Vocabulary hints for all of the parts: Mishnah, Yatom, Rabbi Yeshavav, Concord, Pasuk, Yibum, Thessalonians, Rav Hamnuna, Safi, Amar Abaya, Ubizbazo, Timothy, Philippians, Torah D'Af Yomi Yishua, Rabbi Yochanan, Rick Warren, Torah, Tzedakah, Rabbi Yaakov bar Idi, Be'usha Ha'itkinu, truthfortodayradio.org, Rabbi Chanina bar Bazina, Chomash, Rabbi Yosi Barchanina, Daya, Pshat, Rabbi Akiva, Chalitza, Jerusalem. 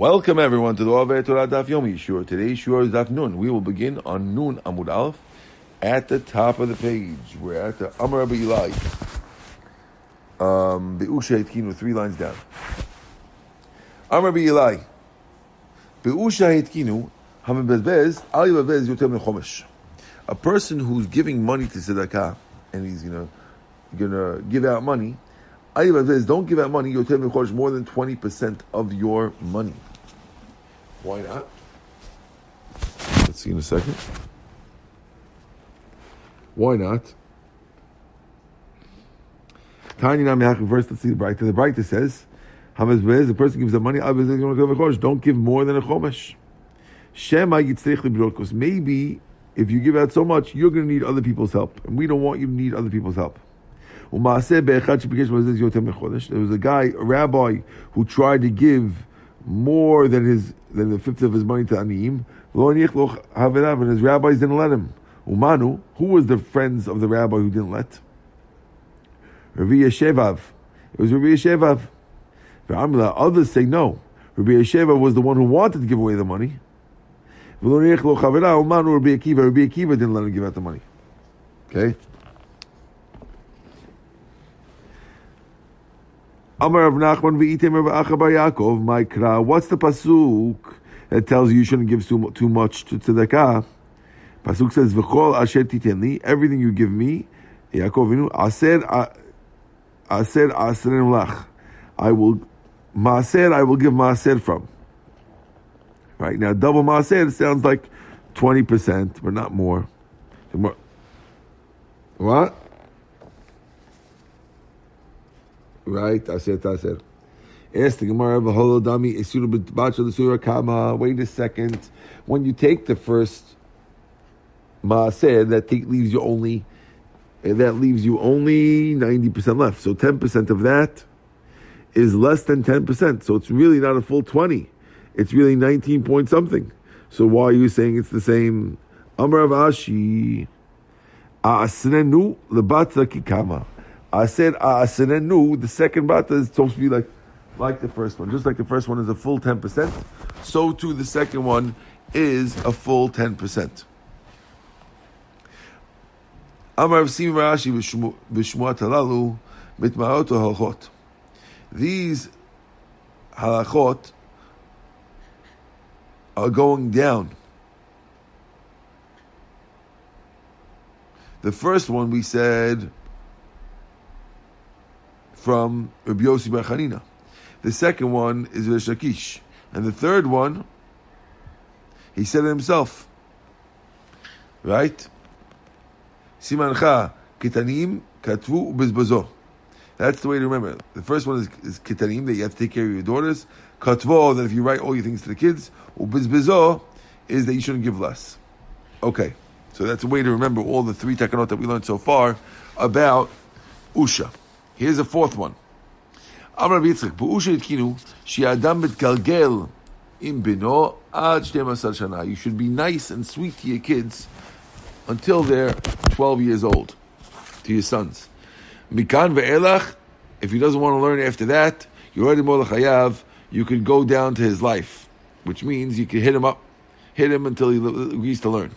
Welcome everyone to the Torah D'Af Yomi Yishua. Today's Shura is D'Af Noon. We will begin on Noon Amud'alf at the top of the page. We're at the Amr Rabbi Eli. Be'usha Ha'itkinu, three lines down. Amr Rabbi Eli. Be'usha Ha'itkinu, Ha'bebez, Ali Bebez, Yotev Nechomesh. A person who's giving money to Siddhaqah, and he's gonna give out money, Ali Bebez, don't give out money, Yotev Nechomesh, more than 20% of your money. Why not? Let's see in a second. Why not? First, let's see the Braita. The Braita says, the person gives the money, don't give more than a Chomash. Shema yitzdech li b'doros. Maybe if you give out so much, you're going to need other people's help. And we don't want you to need other people's help. There was a guy, a rabbi, who tried to give more than the fifth of his money to Anim. V'lo niyechloch haverav, and his rabbis didn't let him. Umanu, who was the friends of the rabbi who didn't let? Rabbi Yeshavav. It was Rabbi Yeshavav. Others say no. Rabbi Yeshavav was the one who wanted to give away the money. Rabbi Akiva didn't let him give out the money. Okay? Amar Abaya, what's the Pasuk that tells you you shouldn't give too much to Tzedakah? Pasuk says, V'chol asher titen li, everything you give me, Yaakov Inu, aser asren lach. I will give Ma'asir from. Right, now double Ma'asir sounds like 20%, but not more. What? Right, aser. Ask the Gemara, v'holodami esuru b'tbacha l'sura kama. Wait a second. When you take the first Ma'asir, that leaves you only 90% left. So 10% of that is less than 10%. So it's really not a full 20. It's really 19 point something. So why are you saying it's the same? Amar Abaye, A'asnenu lebatza kikama. I said A'asnenu, the second batza is supposed to be like the first one. Just like the first one is a full 10%, so too the second one is a full 10%. Amar Rashi b'shmuat halalu mitma'ot halachot. These halachot are going down. The first one we said from Rabbi Yosi Barchanina. The second one is Rish Lakish. And the third one, he said it himself. Right? Simancha, Kitanim, Katvu, Ubizbazo. That's the way to remember. The first one is Kitanim, that you have to take care of your daughters. Katvu, that if you write all your things to the kids. Ubizbazo is that you shouldn't give less. Okay, so that's a way to remember all the three takanot that we learned so far about Usha. Here's a fourth one. Amr B'Yitzchak, Be'usha Ha'itkinu, she'adam mitgalgel im bino ad 12 shana. You should be nice and sweet to your kids until they're 12 years old, to your sons. Mikan ve'elach, if he doesn't want to learn after that, yordim lo chayav, you could go down to his life, which means you could hit him until he agrees to learn.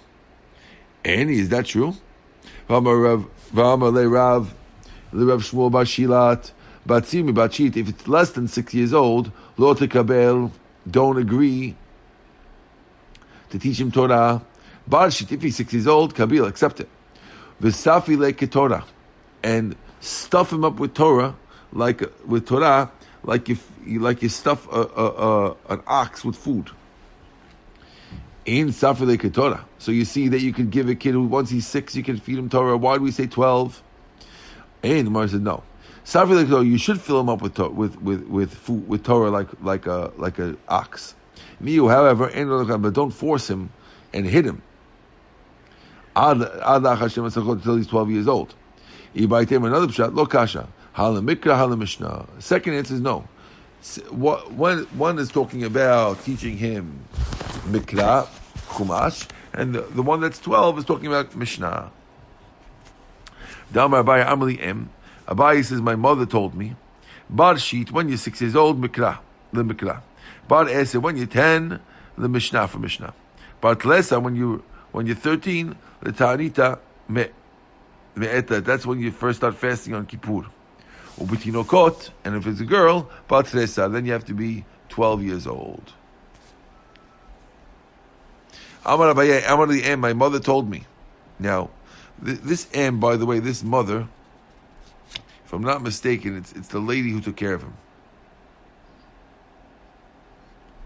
And is that true? V'amar le'rav, le'rav Shmuel bar Shilat, batzimi batchit, if it's less than 6 years old, lo tekabel, don't agree to teach him Torah. Barshit, if he's 6 years old, kabil, accept it. V'safi leke Torah, and stuff him up with Torah, like you stuff an ox with food. In safi leke Torah, so you see that you can give a kid who once he's 6, you can feed him Torah. Why do we say 12? And the Maser said no. Safi leke Torah, you should fill him up with food, with Torah like a ox. Miu, however, but don't force him and hit him. Until he's 12 years old. Another pshat, lo kasha. Halamikra, halamishna. Second answer is no. One is talking about teaching him mikra, Chomash, and the one that's 12 is talking about Mishnah. Amar Abaya, Amli M. Abaye says, my mother told me, Barshit, when you're 6 years old, mikra, the mikra. Bar Eser, when you're 10, the Mishnah for Mishnah. Bar Tlesa, when you're 13, the Ta'anita Me'eta. That's when you first start fasting on Kippur. Ubitinokot, and if it's a girl, Bar Tlesa, then you have to be 12 years old. Amar Abaya, Amar the Em, my mother told me. Now, this Em, by the way, this mother, if I'm not mistaken, it's the lady who took care of him.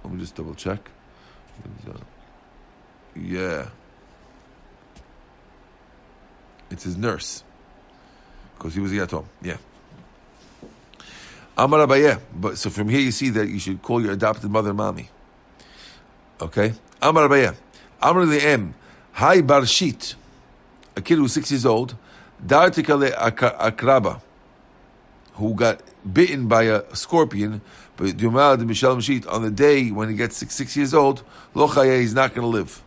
Let me just double check. Yeah. It's his nurse. Because he was a yatom. Yeah. Amar Abaya. But so from here you see that you should call your adopted mother mommy. Okay? Amar Abaya. Amr Le'em. Hai Barshit. A kid who's 6 years old. Dartikale Akraba. Who got bitten by a scorpion, but Dumad Michel Mshit, on the day when he gets six years old, Lochaya, he's not going to live.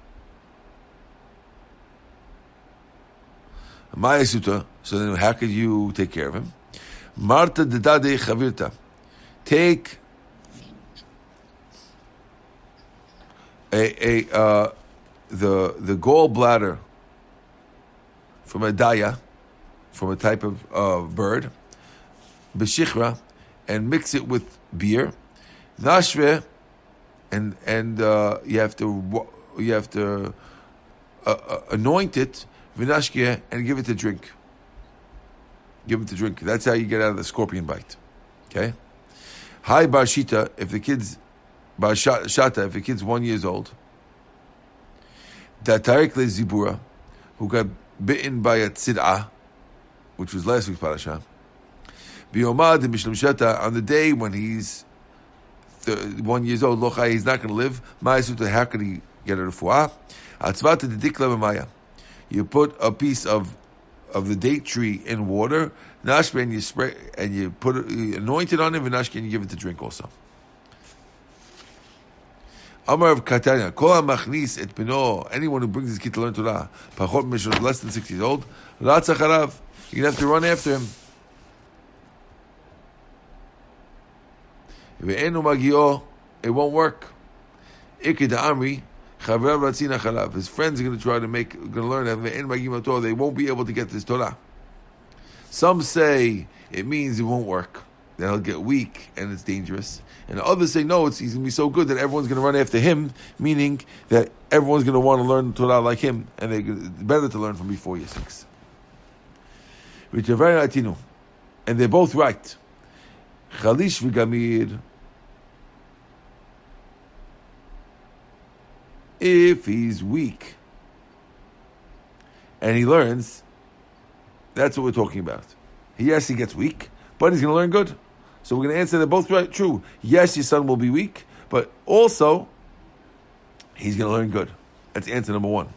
Maya Suta, so then how could you take care of him? Marta Dedade Chavirta, take the gallbladder from a daya, from a type of bird, B'shichra, and mix it with beer, Nashweh, and you have to anoint it, V'nashkeh, and give it to drink. Give it to drink. That's how you get out of the scorpion bite. Okay. Hi Barshita, if the kid's 1 year old, Datarik le Zibura, who got bitten by a Tzid'ah, which was last week's parasha. Biyomad Mishlam Shata, on the day when he's 1 year old, Lochai, he's not going to live. Ma'asir, how can he get a refuah? Atzvata dedikla b'maya. You put a piece of the date tree in water. Nashbe, and you spray, and you anoint it on him. V'nashke, and you give it to drink also. Amar of Katanya, kol ha'machnis et beno. Anyone who brings his kid to learn Torah, pachot mishlos, less than 6 years old, ratz acharav. You're gonna have to run after him. It won't work. His friends are going to try to learn. They won't be able to get this Torah. Some say it means it won't work, that he'll get weak and it's dangerous. And others say no, he's going to be so good that everyone's going to run after him, meaning that everyone's going to want to learn Torah like him, and it's better to learn from before year 6. And they're both right. Chalish v'gamir. If he's weak and he learns, that's what we're talking about. Yes, he gets weak, but he's going to learn good. So we're going to answer they're both right, true. Yes, your son will be weak, but also he's going to learn good. That's answer number 1.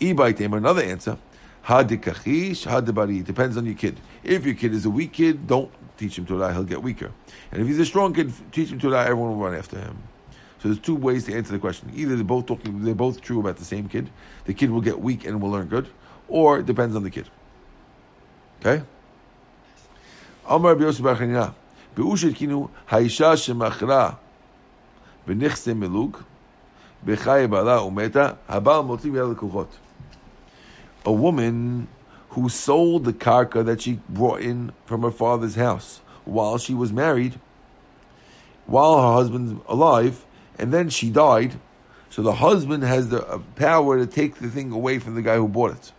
Ibaitem, another answer. Hadikachish, hadibari. Depends on your kid. If your kid is a weak kid, don't teach him Torah, he'll get weaker. And if he's a strong kid, teach him Torah, everyone will run after him. So there's 2 ways to answer the question. Either they're both true about the same kid. The kid will get weak and will learn good, or it depends on the kid. Okay? Amar Rabbi Yosi Barchanina, Be'usha Ha'itkinu, Ha'isha Shemachra, B'nichse Melug, B'chaye Bala Umeta, Habal Motzi B'yad L'Kuchot. A woman who sold the karka that she brought in from her father's house while she was married, while her husband's alive, and then she died, so the husband has the power to take the thing away from the guy who bought it.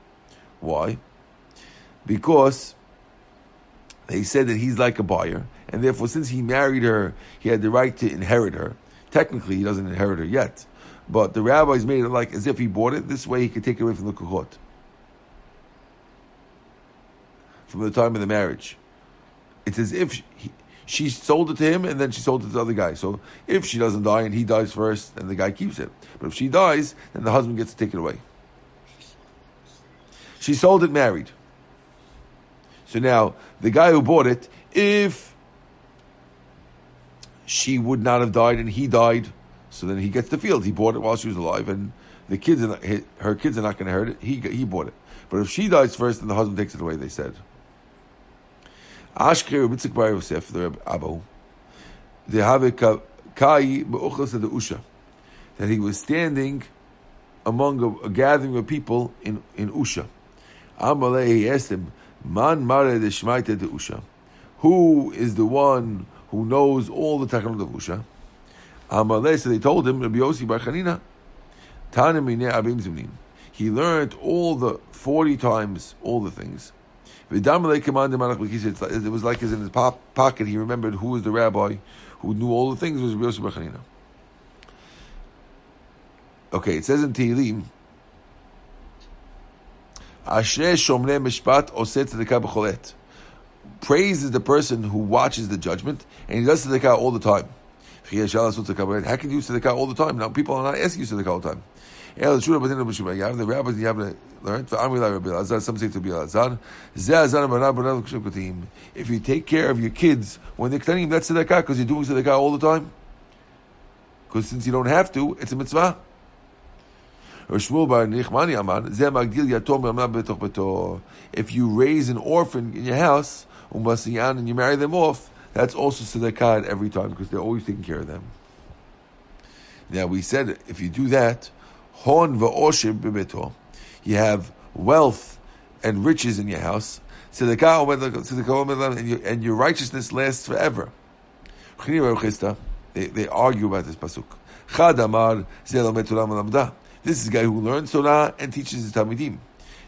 Why? Because they said that he's like a buyer, and therefore since he married her, he had the right to inherit her. Technically, he doesn't inherit her yet, but the rabbis made it like as if he bought it, this way he could take it away from the kohot, from the time of the marriage. It's as if she sold it to him and then she sold it to the other guy. So if she doesn't die and he dies first, then the guy keeps it. But if she dies, then the husband gets to take it away. She sold it married. So now, the guy who bought it, if she would not have died and he died, so then he gets the field. He bought it while she was alive and the kids are not, her kids are not going to inherit it. He bought it. But if she dies first, then the husband takes it away, they said. Ashkei Rabbi Yosef, the Abu, they have a kai b'uchos of the Usha, that he was standing among a gathering of people in Usha. Amalei, he asked him, man mare de shmaita de Usha, who is the one who knows all the takanot of Usha? Amalei, so they told him, Rabbi Yosi Barchanina, tanim minei abim zimnim. He learned all the 40 times, all the things. V'damalei commanded manach b'kisei. It was like it's in his pocket. He remembered who was the rabbi who knew all the things. It was Rabbi Yosi Barchanina. Okay, it says in Tehillim, Ashrei Shomrei Mishpat Oseh Tzedakah B'cholet. Praise is the person who watches the judgment, and he does tzedakah all the time. How can you do tzedakah all the time? Now, people are not asking you tzedakah all the time. The rabbis learned, some say to be Elazar, if you take care of your kids when they're Kitanim, that's tzedakah, because you're doing tzedakah all the time. Because since you don't have to, it's a mitzvah. If you raise an orphan in your house, and you marry them off, that's also tzedakah every time, because they're always taking care of them. Now we said, if you do that, you have wealth and riches in your house, and your righteousness lasts forever. They argue about this pasuk. This is a guy who learns Torah and teaches his Talmidim.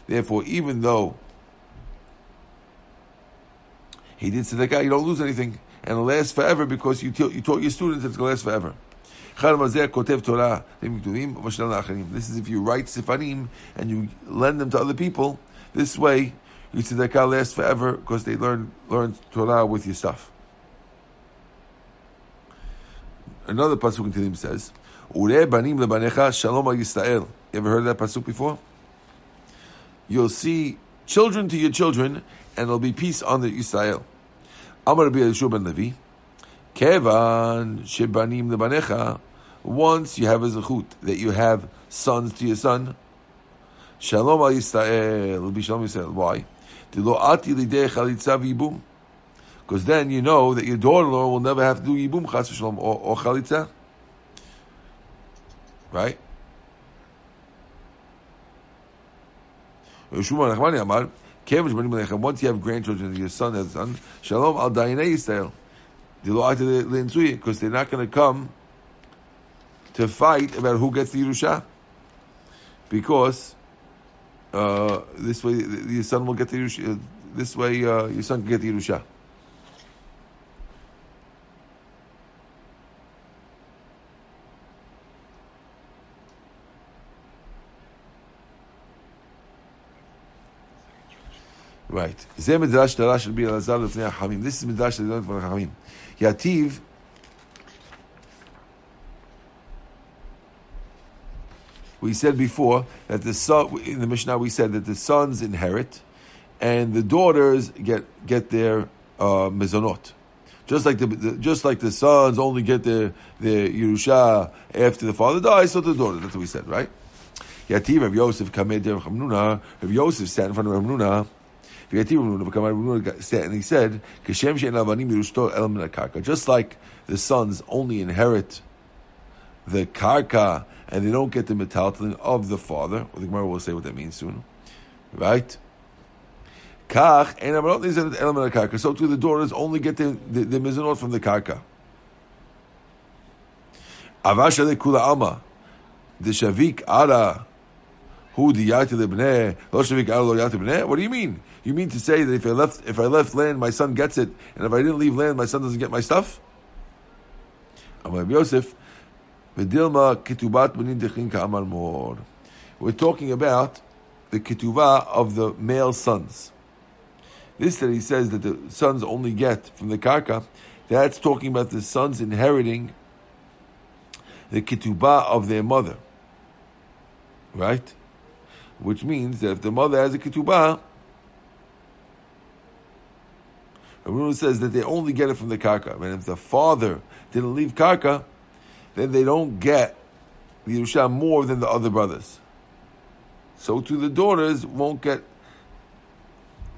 Therefore, even though he did tzedakah, you don't lose anything. And it lasts forever because you taught your students, it's going to last forever. This is if you write sifanim and you lend them to other people. This way, your tzedakah lasts forever because they learn Torah with your stuff. Another pasuk in Tehillim says, Ure banim lebanecha shalom al Yisrael. You ever heard that pasuk before? You'll see children to your children, and there'll be peace on the Yisrael. Amr Rabbi Eli ben Levi, kevan shebanim lebanecha. Once you have a zechut that you have sons to your son, shalom al Yisrael will be shalom Yisrael. Why? Because then you know that your daughter-in-law will never have to do yibum chas v'shalom or chalitza. Right? Once you have grandchildren, your son has a son, shalom al dayanei Yisrael, because they're not going to come to fight about who gets the Yerusha, because this way your son will get the Yerusha, this way your son can get the Yerusha. Right. This is midrash that should be Elazar lefnei Hachamim. This is midrash that learned from Hachamim. We said before that the son in the Mishnah. We said that the sons inherit, and the daughters get their mezonot. Just like the sons only get their Yerusha after the father dies, so the daughter. That's what we said, right? Yativ Rav Yosef kamed Rav Hamnuna. Rav Yosef sat in front of Rav Hamnuna. And he said, just like the sons only inherit the karka and they don't get the metaltalin of the father, the Gemara will say what that means soon, right? So too the daughters only get the mizanot from the karka. What do you mean? You mean to say that if I left land, my son gets it, and if I didn't leave land, my son doesn't get my stuff? Amar Yosef, we're talking about the ketubah of the male sons. This that he says that the sons only get from the karka, that's talking about the sons inheriting the ketubah of their mother. Right? Which means that if the mother has a ketubah, Rav says that they only get it from the karka. And if the father didn't leave karka, then they don't get the Yerusha more than the other brothers. So too the daughters won't get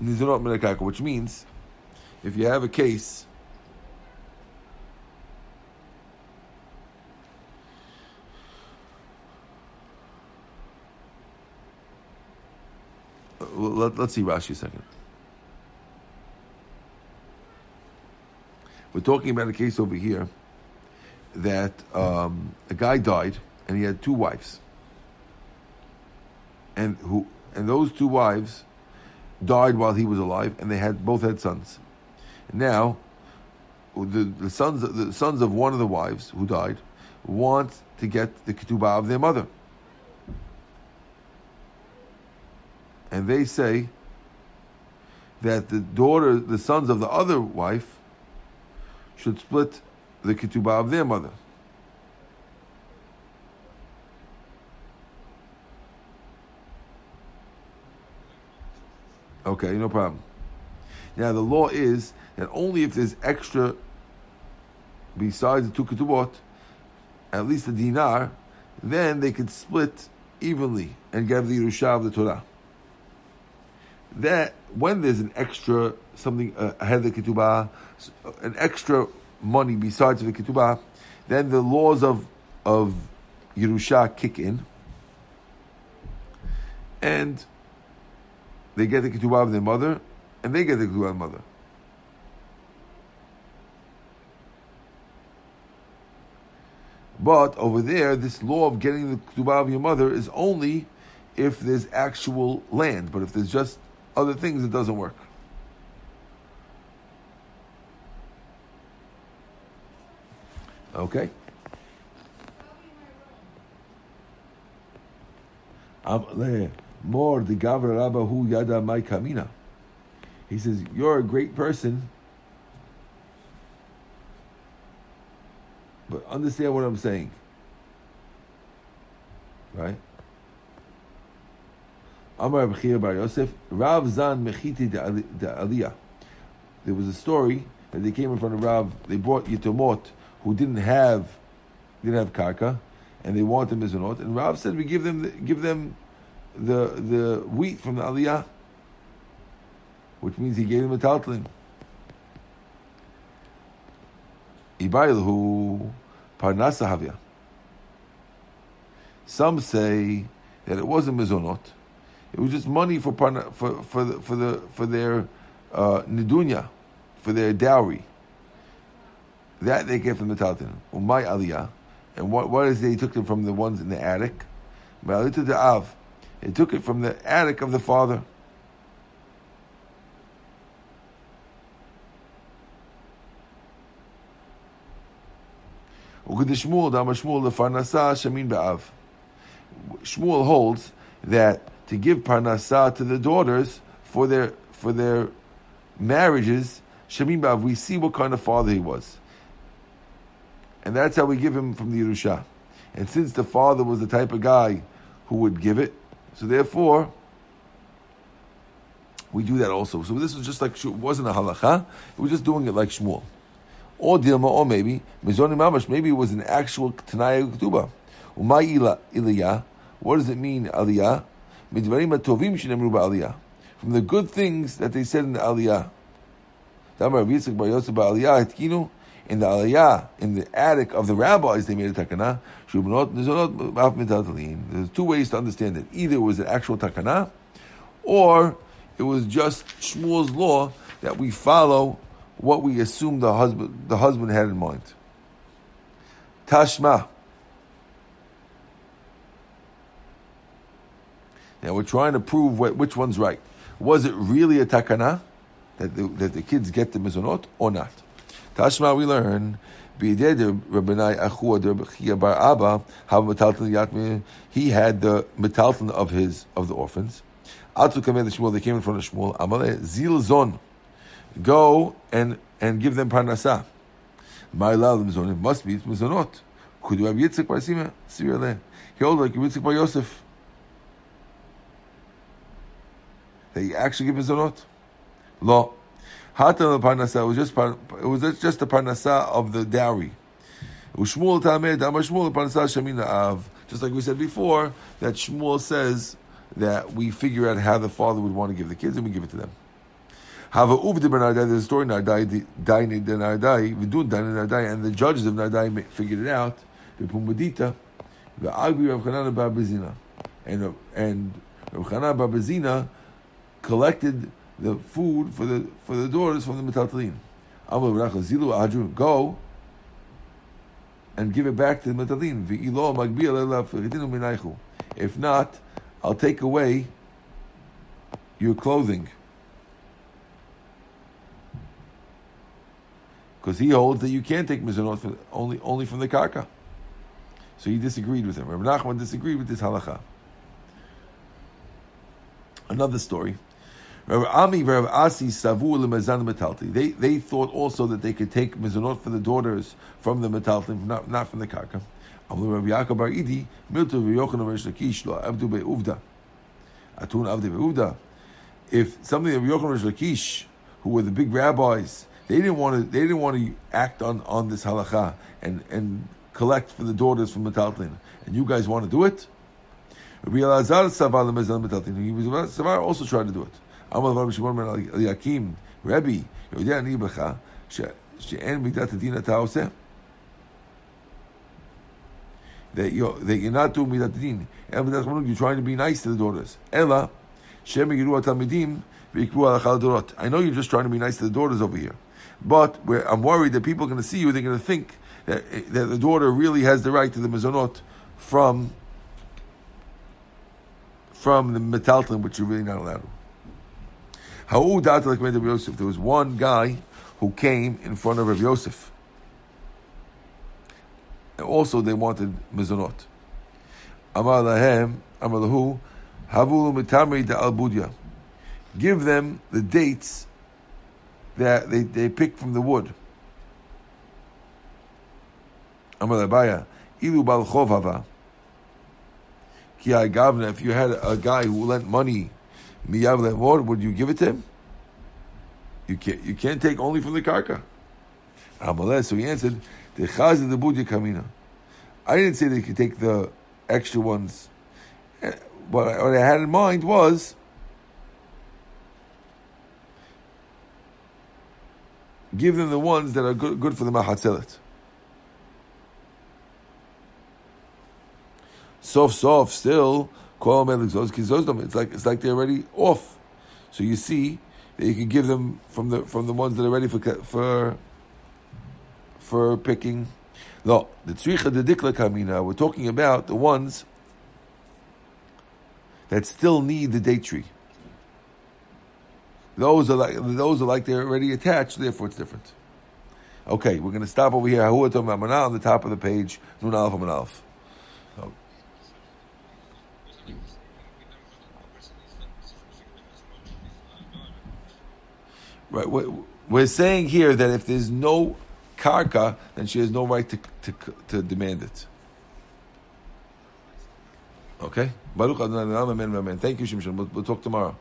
nizonot min karka, which means if you have a case Let's see Rashi a second. We're talking about a case over here that a guy died and he had two wives, and those two wives died while he was alive, and they both had sons. And now, the sons of one of the wives who died want to get the ketubah of their mother, and they say that the sons of the other wife, should split the ketubah of their mother. Okay, no problem. Now the law is that only if there's extra besides the two ketubot, at least a dinar, then they could split evenly and give the Yerusha of the Torah. That when there's an extra something ahead of the ketubah, an extra money besides the ketubah, then the laws of Yerusha kick in, and they get the ketubah of their mother, and they get the ketubah of their mother. But over there, this law of getting the ketubah of your mother is only if there's actual land. But if there's just other things, it doesn't work. Okay. More the Gavra Rabba Hu Yada Mai Kamina. He says, "You're a great person, but understand what I'm saying, right?" Amar Abaya Bar Yosef Rav Zan Mechiti de Aliyah. There was a story that they came in front of Rav. They brought Yitomot who didn't have karka, and they wanted mizonot. And Rav said, "We give them the wheat from the aliyah," which means he gave them a taltlin. Ibayilhu parnasa havya. Some say that it wasn't mizonot; it was just money for their nidunya, for their dowry. That they get from the Taltin. Umay aliyah. And what is it? He took it from the ones in the attic. Ma'alita da'av. He took it from the attic of the father. Ukudishmuel da'ama shmuel lefarnasah shamin ba'av. Shmuel holds that to give parnasah to the daughters for their marriages, shamin ba'av, we see what kind of father he was. And that's how we give him from the Yerusha. And since the father was the type of guy who would give it, so therefore, we do that also. So this was just like, it wasn't a halacha, we were just doing it like Shmuel. Or Dilma, or maybe, Mizoni Mamash, maybe it was an actual Tanaya Ketubah. Umay Iliyah, what does it mean, Aliyah? Midvarim HaTovim Shenemru BaAliyah. From the good things that they said in the Aliyah. Amar Rabbi Yosi Barchanina Hitkinu. In the aliyah, in the attic of the rabbis, they made a takana. There's two ways to understand it. Either it was an actual takana, or it was just Shmuel's law that we follow what we assume the husband had in mind. Tashma. Now we're trying to prove which one's right. Was it really a takana that the kids get the mizonot or not? Tashma, we learn he had the metalton of the orphans. They came in front of Shmuel. Amale zilzon, go and give them parnasa. My love, it must be mizonot. Could you have Yitzchak by Sirele? He holds like Yitzchak by Yosef. They actually give mizonot. Lo. Hatan parnasa it was just the parnasa of the dowry. Ushmuel tameh damar Shmuel parnasa shemina av. Just like we said before, that Shmuel says that we figure out how the father would want to give the kids and we give it to them. Hava uvde benardai. There's a story nardai dainid nardai v'dun dainid nardai, and the judges of nardai figured it out. The pumudita v'agbi Rabbi Chanina bar Bazina, and Rabbi Chanina bar Bazina collected the food for the daughters from the metaltelin. Amar Barachas Zilu Adru, go and give it back to the metaltelin. Ve'ilo magbiel ela fechidinu minaychu. If not, I'll take away your clothing. Because he holds that you can't take mizonot only from the karka. So he disagreed with him. Rabbi Nachman disagreed with this halacha. Another story. Rabbi Ami, Rabbi Asi, Savu lemezan metalti. They thought also that they could take mizonot for the daughters from the metalti, not from the karka. Amlu Rabbi Yaakov bar Idi, Miltu v'yochanu v'rishlakish lo abdu be'uvda. Atun abdu be'uvda. If something of Yochanan v'rishlakish, who were the big rabbis, They didn't want to act on this halakha and collect for the daughters from metaltin. And you guys want to do it? Rabbi Elazar Savar lemezan metaltin. Savar also tried to do it. Amar Rabbi Shimon ben Eliakim, Rabbi Yodei ani b'cha she'en midat adin ata oseh. That you're not doing midat adin. You're trying to be nice to the daughters. Ela she'em yiru atamidim v'ikru halacha l'dorot. I know you're just trying to be nice to the daughters over here. But I'm worried that people are going to see you, they're going to think that the daughter really has the right to the mezonot from the metalton, which you're really not allowed to. Ha'u da'at l'kmei Rabbi Yosef. There was one guy who came in front of Rabbi Yosef. And also they wanted mezonot. Amar lahem, amar lahu, havu l'mitamri da'al budya. Give them the dates that they picked from the wood. Amar Abaya, ilu balchov hava ki agavna. If you had a guy who lent money, miyav lemor, would you give it to him? You can't take only from the karka. Amaleh, so he answered, techaz the budya kamina. I didn't say they could take the extra ones. What I had in mind was, give them the ones that are good for the mahatzelet. Sof, still call melizos kizosdom. It's like they're already off. So you see that you can give them from the ones that are ready for picking. No, the tzricha de dikla kamina. We're talking about the ones that still need the date tree. Those are like they're already attached, therefore it's different. Okay, we're going to stop over here. Hahuatom Amanah on the top of the page. Nun Alf Amanalf. Right, we're saying here that if there's no karka, then she has no right to demand it. Okay? Baruch Adonai Amen. Thank you, Shimshon. We'll talk tomorrow.